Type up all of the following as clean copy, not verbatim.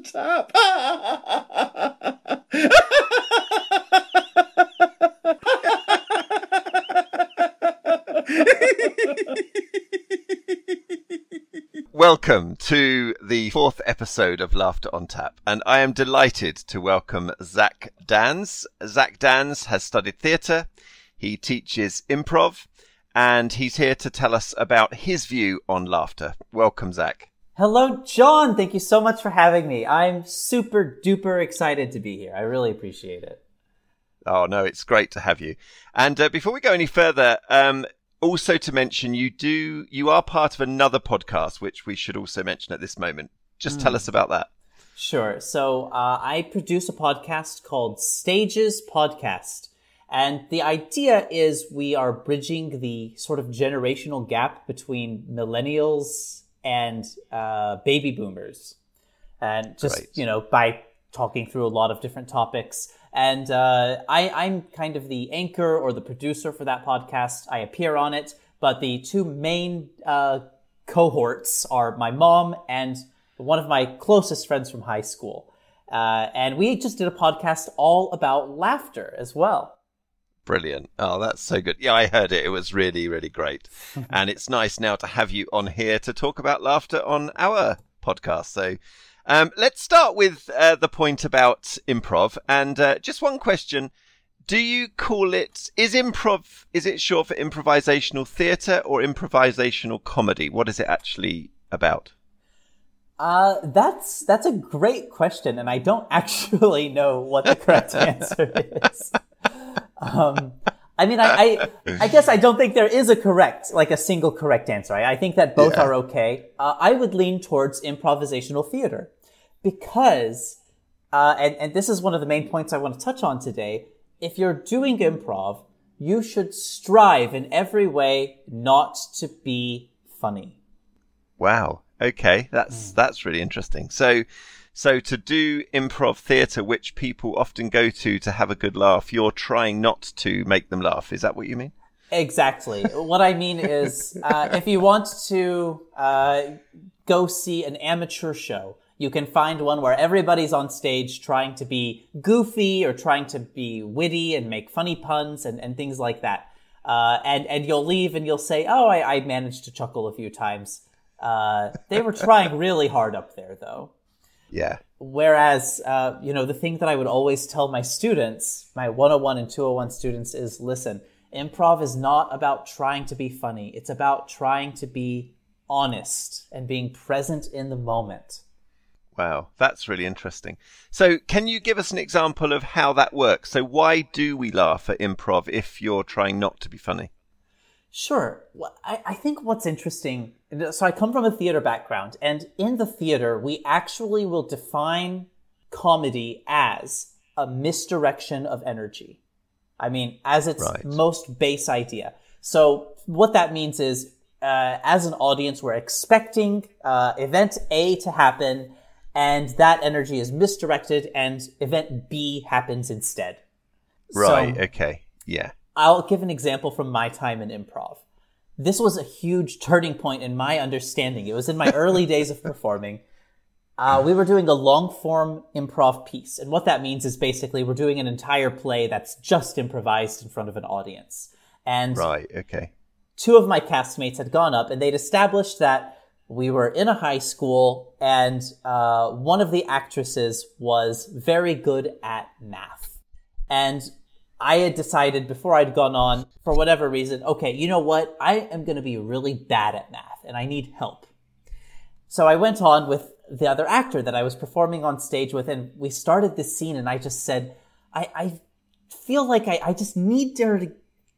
on Tap. Welcome to the fourth episode of Laughter on Tap, and I am delighted to welcome Zach Danz. Zach Danz has studied theatre, he teaches improv, and he's here to tell us about his view on laughter. Welcome, Zach. Hello, John. Thank you so much for having me. I'm super duper excited to be here. I really appreciate it. Oh, no, it's great to have you. And before we go any further, also to mention, you are part of another podcast, which we should also mention at this moment. Just tell us about that. Sure. So I produce a podcast called Stages Podcast. And the idea is we are bridging the sort of generational gap between millennials and baby boomers. And just, you know, by talking through a lot of different topics. And I'm kind of the anchor or the producer for that podcast. I appear on it. But the two main cohorts are my mom and one of my closest friends from high school. And we just did a podcast all about laughter as well. Brilliant. Oh, that's so good. Yeah, I heard it. It was really, really great. And it's nice now to have you on here to talk about laughter on our podcast. So let's start with the point about improv. And just one question. Do you call it, is it short for improvisational theatre or improvisational comedy? What is it actually about? That's a great question. And I don't actually know what the correct answer is. I mean, I guess I don't think there is a single correct answer. I think that both are okay. I would lean towards improvisational theater because, and this is one of the main points I want to touch on today. If you're doing improv, you should strive in every way not to be funny. Wow. Okay. That's really interesting. So to do improv theatre, which people often go to have a good laugh, you're trying not to make them laugh. Is that what you mean? Exactly. What I mean is if you want to go see an amateur show, you can find one where everybody's on stage trying to be goofy or trying to be witty and make funny puns and things like that. And you'll leave and you'll say, oh, I managed to chuckle a few times. They were trying really hard up there, though. Yeah. Whereas, you know, the thing that I would always tell my students, my 101 and 201 students is, listen, improv is not about trying to be funny. It's about trying to be honest and being present in the moment. Wow. That's really interesting. So can you give us an example of how that works? So why do we laugh at improv if you're trying not to be funny? Sure. Well, I think what's interesting, so I come from a theater background, and in the theater, we actually will define comedy as a misdirection of energy. I mean, as its most base idea. So what that means is, as an audience, we're expecting event A to happen, and that energy is misdirected, and event B happens instead. Right, so, okay, yeah. I'll give an example from my time in improv. This was a huge turning point in my understanding. It was in my early days of performing. We were doing a long-form improv piece. And what that means is basically we're doing an entire play that's just improvised in front of an audience. And two of my castmates had gone up, and they'd established that we were in a high school, and one of the actresses was very good at math. And I had decided before I'd gone on, for whatever reason, okay, you know what? I am going to be really bad at math and I need help. So I went on with the other actor that I was performing on stage with, and we started this scene, and I just said, I feel like I just need her to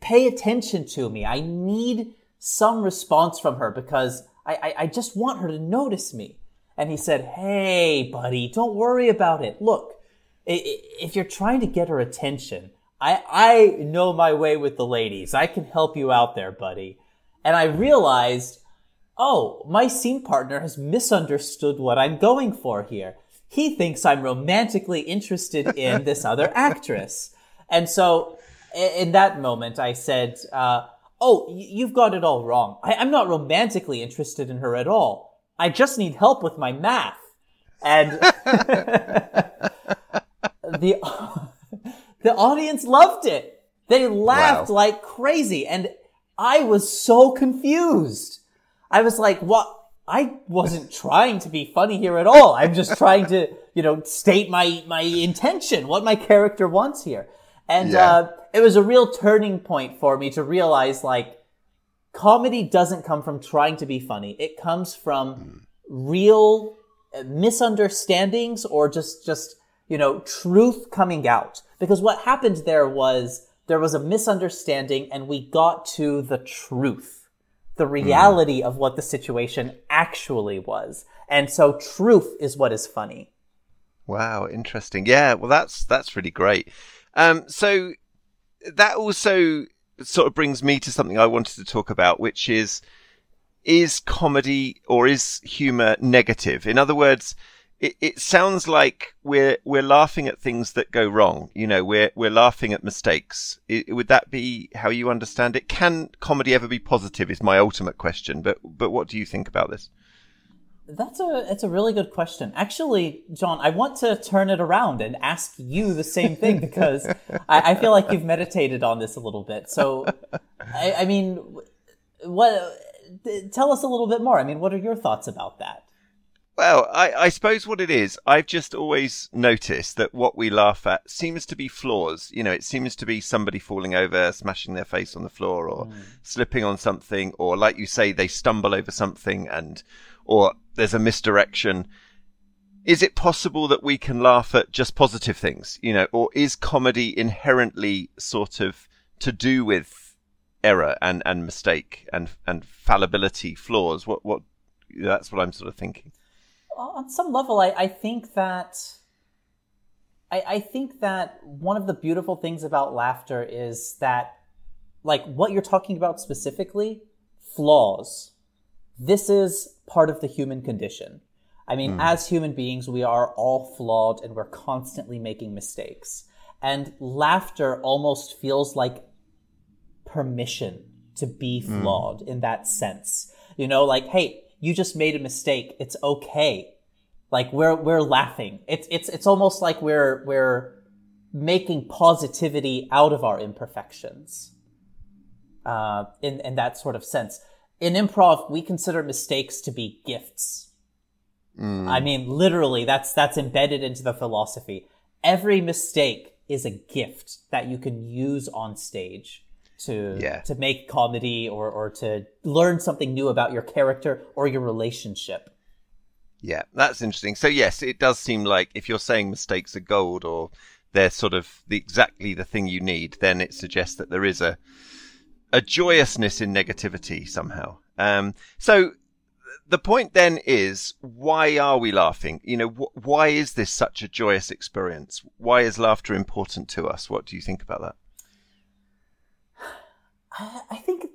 pay attention to me. I need some response from her because I just want her to notice me. And he said, hey, buddy, don't worry about it. Look, if you're trying to get her attention, I know my way with the ladies. I can help you out there, buddy. And I realized, oh, my scene partner has misunderstood what I'm going for here. He thinks I'm romantically interested in this other actress. And so in that moment, I said, oh, you've got it all wrong. I'm not romantically interested in her at all. I just need help with my math. And the audience loved it. They laughed like crazy. And I was so confused. I was like, what? I wasn't trying to be funny here at all. I'm just trying to, you know, state my intention, what my character wants here. And it was a real turning point for me to realize, like, comedy doesn't come from trying to be funny. It comes from real misunderstandings or just, you know, truth coming out. Because what happened there was a misunderstanding, and we got to the truth, the reality of what the situation actually was. And so truth is what is funny. Wow, interesting. Yeah, well, that's really great. So that also sort of brings me to something I wanted to talk about, which is comedy or is humor negative? In other words, it sounds like we're laughing at things that go wrong. You know, we're laughing at mistakes. Would that be how you understand it? Can comedy ever be positive is my ultimate question. But what do you think about this? That's a really good question. Actually, John, I want to turn it around and ask you the same thing, because I feel like you've meditated on this a little bit. So, I mean, tell us a little bit more. I mean, what are your thoughts about that? Well, I suppose what it is, I've just always noticed that what we laugh at seems to be flaws. You know, it seems to be somebody falling over, smashing their face on the floor, or slipping on something, or like you say, they stumble over something, and or there's a misdirection. Is it possible that we can laugh at just positive things, you know, or is comedy inherently sort of to do with error and mistake and fallibility, flaws? What that's what I'm sort of thinking. On some level, I think that one of the beautiful things about laughter is that, like what you're talking about specifically, flaws. This is part of the human condition. I mean, as human beings, we are all flawed and we're constantly making mistakes. And laughter almost feels like permission to be flawed in that sense. You know, like, hey, you just made a mistake. It's okay. Like we're laughing. It's almost like we're making positivity out of our imperfections. In that sort of sense. In improv, we consider mistakes to be gifts. I mean, literally, that's embedded into the philosophy. Every mistake is a gift that you can use on stage to make comedy or to learn something new about your character or your relationship. Yeah, that's interesting. So yes, it does seem like if you're saying mistakes are gold or they're sort of exactly the thing you need, then it suggests that there is a joyousness in negativity somehow. So the point then is, why are we laughing? You know, why is this such a joyous experience? Why is laughter important to us? What do you think about that? I think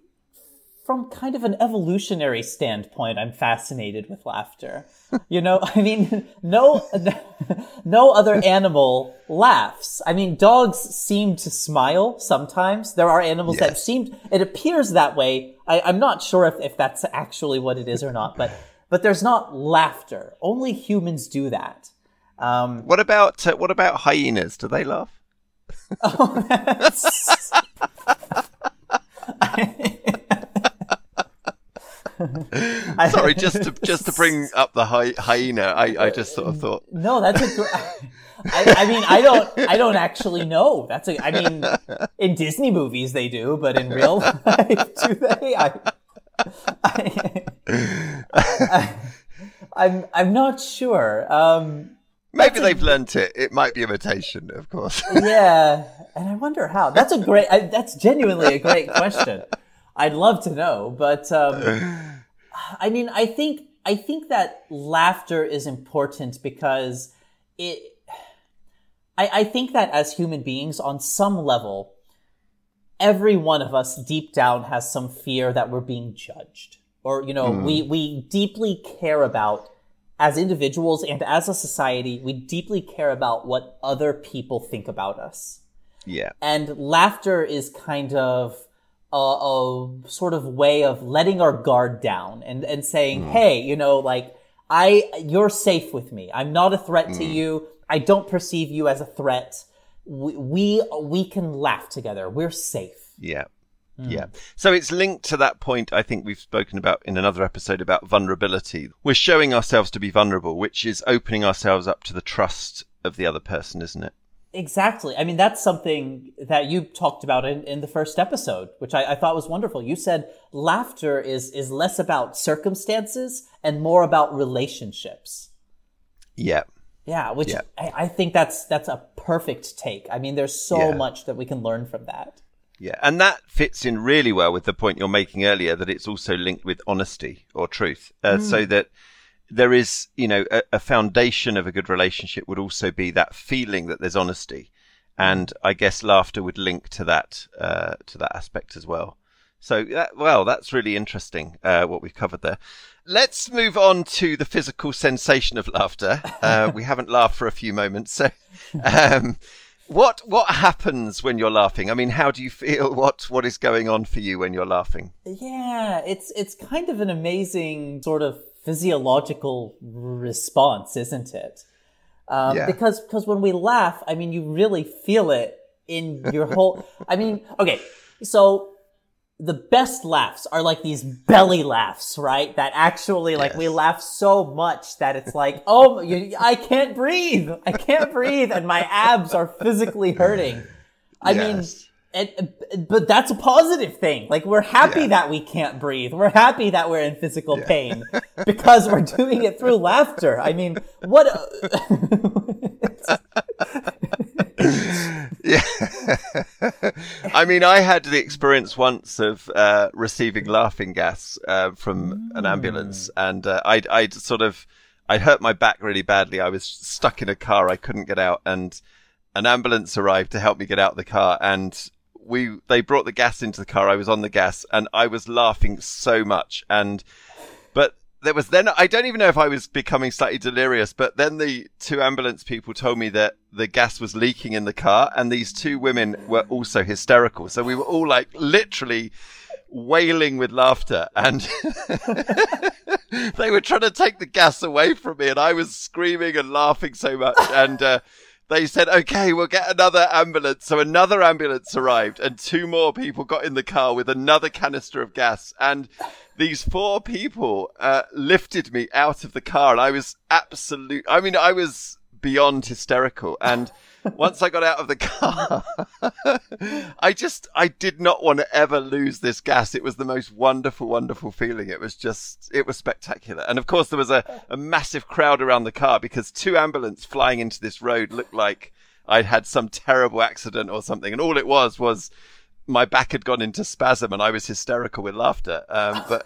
from kind of an evolutionary standpoint, I'm fascinated with laughter. You know, I mean, no other animal laughs. I mean, dogs seem to smile sometimes. There are animals that seem, it appears that way. I'm not sure if that's actually what it is or not, but there's not laughter. Only humans do that. What about hyenas? Do they laugh? Oh, that's... Sorry, just to bring up the hyena, I just sort of thought. No, that's a. I mean, I don't actually know. I mean, in Disney movies they do, but in real life, do they? I'm not sure. Maybe they've learnt it. It might be imitation, of course. Yeah, and I wonder how. That's genuinely a great question. I'd love to know, but I mean, I think that laughter is important because I think that as human beings, on some level, every one of us deep down has some fear that we're being judged, or you know, we deeply care about. As individuals and as a society, we deeply care about what other people think about us. Yeah. And laughter is kind of a sort of way of letting our guard down and saying, hey, you know, like, You're safe with me. I'm not a threat to you. I don't perceive you as a threat. We can laugh together. We're safe. Yeah. Yeah. So it's linked to that point I think we've spoken about in another episode about vulnerability. We're showing ourselves to be vulnerable, which is opening ourselves up to the trust of the other person, isn't it? Exactly. I mean, that's something that you talked about in the first episode, which I thought was wonderful. You said laughter is less about circumstances and more about relationships. Yeah. Yeah, which yeah. I think that's a perfect take. I mean, there's so much that we can learn from that. Yeah, and that fits in really well with the point you're making earlier, that it's also linked with honesty or truth. So that there is, you know, a foundation of a good relationship would also be that feeling that there's honesty. And I guess laughter would link to that aspect as well. So, that's really interesting, what we've covered there. Let's move on to the physical sensation of laughter. We haven't laughed for a few moments, so... What happens when you're laughing? I mean, how do you feel? What is going on for you when you're laughing? Yeah, it's kind of an amazing sort of physiological response, isn't it? Because when we laugh, I mean, you really feel it in your whole... I mean, okay, so the best laughs are like these belly laughs, right? That actually, like, we laugh so much that it's like, oh, I can't breathe. I can't breathe. And my abs are physically hurting. I mean, but that's a positive thing. Like, we're happy that we can't breathe. We're happy that we're in physical pain because we're doing it through laughter. I mean, what? Yeah. I mean, I had the experience once of receiving laughing gas from an ambulance, and I'd hurt my back really badly. I was stuck in a car. I couldn't get out, and an ambulance arrived to help me get out of the car, and they brought the gas into the car. I was on the gas, and I was laughing so much, but there was then, I don't even know if I was becoming slightly delirious, but then the two ambulance people told me that the gas was leaking in the car, and these two women were also hysterical. So we were all like literally wailing with laughter, and they were trying to take the gas away from me, and I was screaming and laughing so much. And they said, okay, we'll get another ambulance. So another ambulance arrived, and two more people got in the car with another canister of gas. And these four people lifted me out of the car, and I was I was beyond hysterical. And once I got out of the car, I did not want to ever lose this gas. It was the most wonderful, wonderful feeling. It was spectacular. And of course, there was a massive crowd around the car because two ambulances flying into this road looked like I'd had some terrible accident or something. And all it was my back had gone into spasm and I was hysterical with laughter. But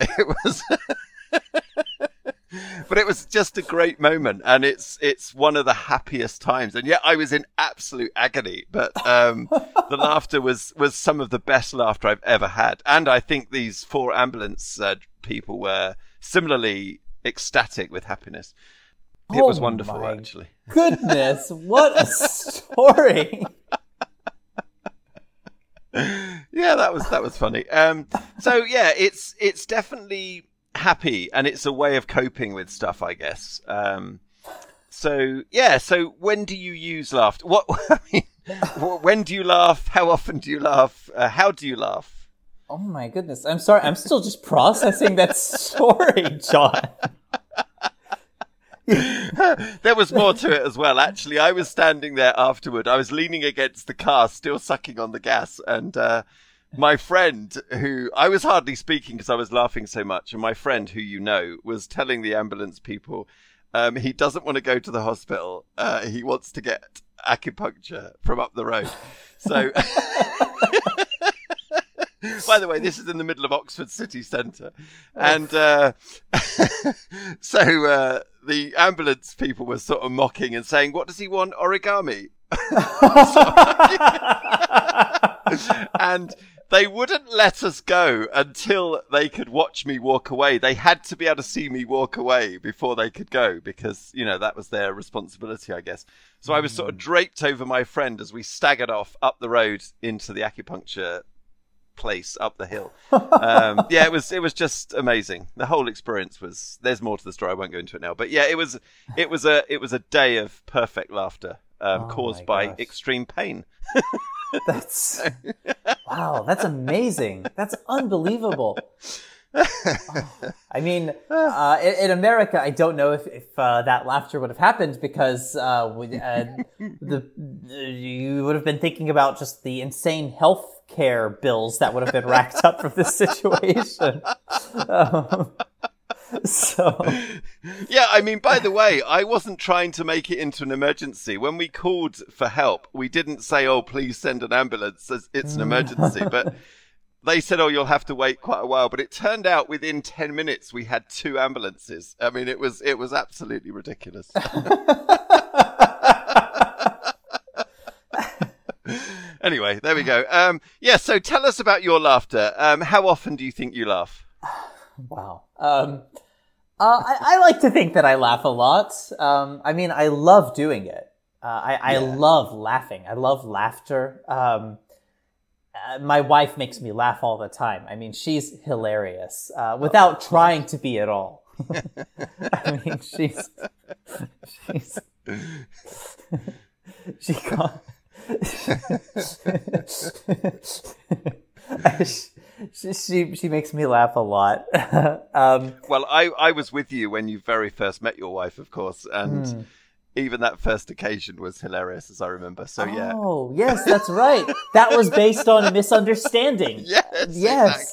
it was just a great moment, and it's one of the happiest times. And yet I was in absolute agony, but the laughter was some of the best laughter I've ever had. And I think these four ambulance people were similarly ecstatic with happiness. It was wonderful, actually. Goodness, what a story. Yeah, that was funny. So yeah, it's definitely happy, and it's a way of coping with stuff, I guess. So when do you use laughter? When do you laugh? How often do you laugh? How do you laugh? Oh my goodness, I'm sorry, I'm still just processing that story, John. There was more to it as well, actually. I was standing there afterward. I was leaning against the car, still sucking on the gas, and my friend, who I was hardly speaking because I was laughing so much, and my friend, who you know, was telling the ambulance people he doesn't want to go to the hospital. He wants to get acupuncture from up the road. So, by the way, this is in the middle of Oxford city centre. And so the ambulance people were sort of mocking and saying, what does he want? Origami. And they wouldn't let us go until they could watch me walk away. They had to be able to see me walk away before they could go because, you know, that was their responsibility, I guess. So I was sort of draped over my friend as we staggered off up the road into the acupuncture place up the hill. Yeah, it was just amazing. The whole experience was. There's more to the story. I won't go into it now. But yeah, it was a day of perfect laughter caused by extreme pain. That's wow. That's amazing. That's unbelievable. I mean, in America, I don't know if that laughter would have happened because you would have been thinking about just the insane health care bills that would have been racked up from this situation. Yeah, I mean, by the way, I wasn't trying to make it into an emergency. When we called for help, we didn't say, oh, please send an ambulance. It's an emergency. But they said, oh, you'll have to wait quite a while. But it turned out within 10 minutes, we had 2 ambulances. I mean, it was absolutely ridiculous. Anyway, there we go. Yeah, so tell us about your laughter. How often do you think you laugh? Wow. I like to think that I laugh a lot. I mean, I love doing it. I love laughing. I love laughter. My wife makes me laugh all the time. I mean, she's hilarious without trying to be at all. I mean, she's she can't. She makes me laugh a lot. Well, I was with you when you very first met your wife, of course, and even that first occasion was hilarious, as I remember. So yeah. Oh yes, that's right. That was based on a misunderstanding. Yes.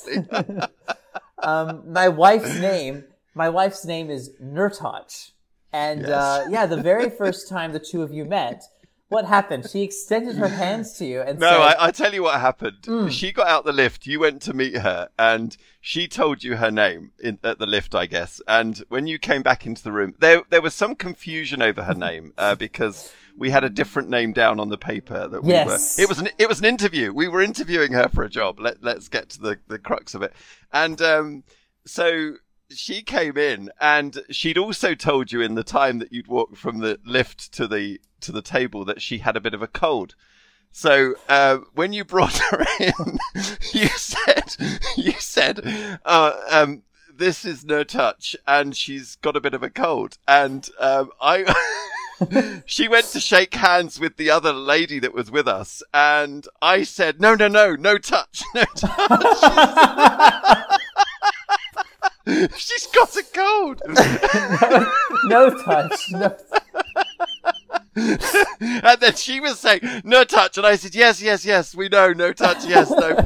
Exactly. My wife's name is Nurtaç, and yes. The very first time the two of you met. What happened? She extended her hands to you and said... No, I tell you what happened. She got out the lift. You went to meet her and she told you her name at the lift, I guess. And when you came back into the room, there was some confusion over her name because we had a different name down on the paper that we were... It was an interview. We were interviewing her for a job. Let's get to the crux of it. And so... She came in and she'd also told you in the time that you'd walked from the lift to the table that she had a bit of a cold. So when you brought her in, you said, this is Nurtaç and she's got a bit of a cold. And she went to shake hands with the other lady that was with us. And I said, no touch. She's got a cold. No touch. And then she was saying, no touch. And I said, yes. We know, no touch. Yes, no.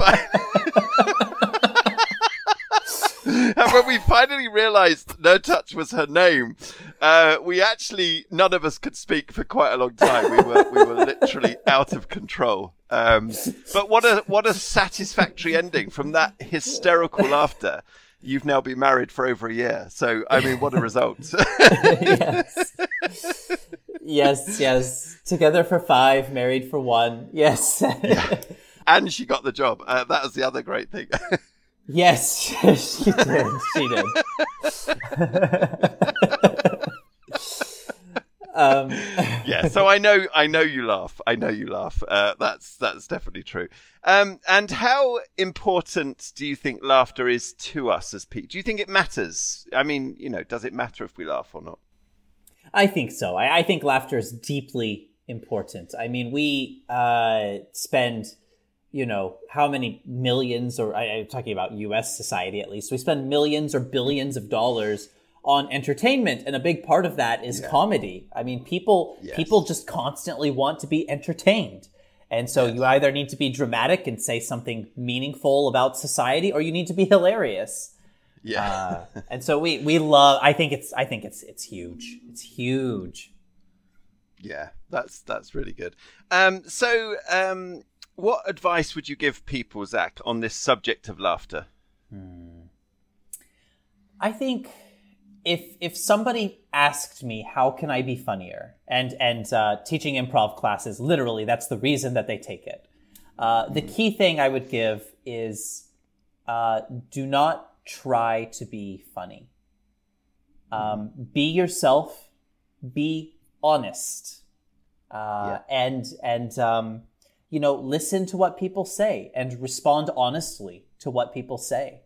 And when we finally realized no touch was her name, we actually, none of us could speak for quite a long time. We were literally out of control. But what a satisfactory ending from that hysterical laughter. You've now been married for over a year. So, I mean, what a result. Yes. Together for 5, married for 1. Yes. Yeah. And she got the job. That was the other great thing. Yes, she did. Yeah, so I know you laugh. That's definitely true. And how important do you think laughter is to us as people? Do you think it matters? I mean, does it matter if we laugh or not? I think so. I think laughter is deeply important. I mean, we spend, how many millions, or I'm talking about U.S. society at least, we spend millions or billions of dollars on entertainment, and a big part of that is comedy. I mean, people just constantly want to be entertained. And so you either need to be dramatic and say something meaningful about society, or you need to be hilarious. Yeah. And so we love, I think it's huge. It's huge. Yeah, that's really good. So what advice would you give people, Zach, on this subject of laughter? I think if somebody asked me, how can I be funnier? And teaching improv classes, literally, that's the reason that they take it. The key thing I would give is do not try to be funny. Be yourself. Be honest. And you know, listen to what people say and respond honestly to what people say.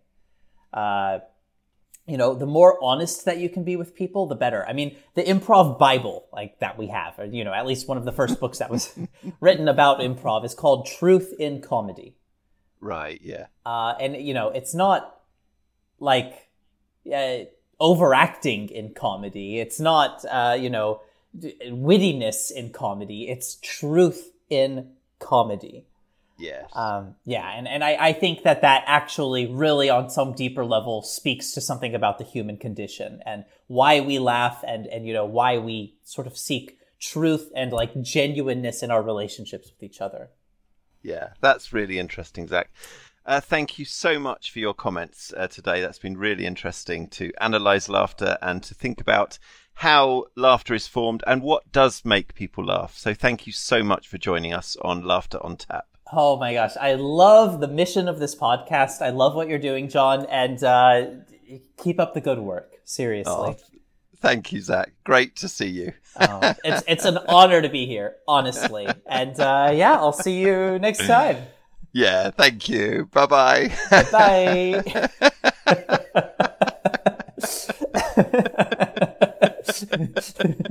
You know, the more honest that you can be with people, the better. I mean, the improv Bible, like, that we have, or, you know, at least one of the first books that was written about improv is called Truth in Comedy. Right, yeah. And, you know, it's not, like, overacting in comedy. It's not, you know, wittiness in comedy. It's truth in comedy. Yes. Yeah. And I think that that actually really on some deeper level speaks to something about the human condition and why we laugh and, you know, why we sort of seek truth and like genuineness in our relationships with each other. Yeah, that's really interesting, Zach. Thank you so much for your comments today. That's been really interesting to analyze laughter and to think about how laughter is formed and what does make people laugh. So thank you so much for joining us on Laughter on Tap. Oh my gosh. I love the mission of this podcast. I love what you're doing, John, and keep up the good work. Seriously. Oh, thank you, Zach. Great to see you. Oh, it's an honor to be here, honestly. And yeah, I'll see you next time. Yeah, thank you. Bye-bye. Bye.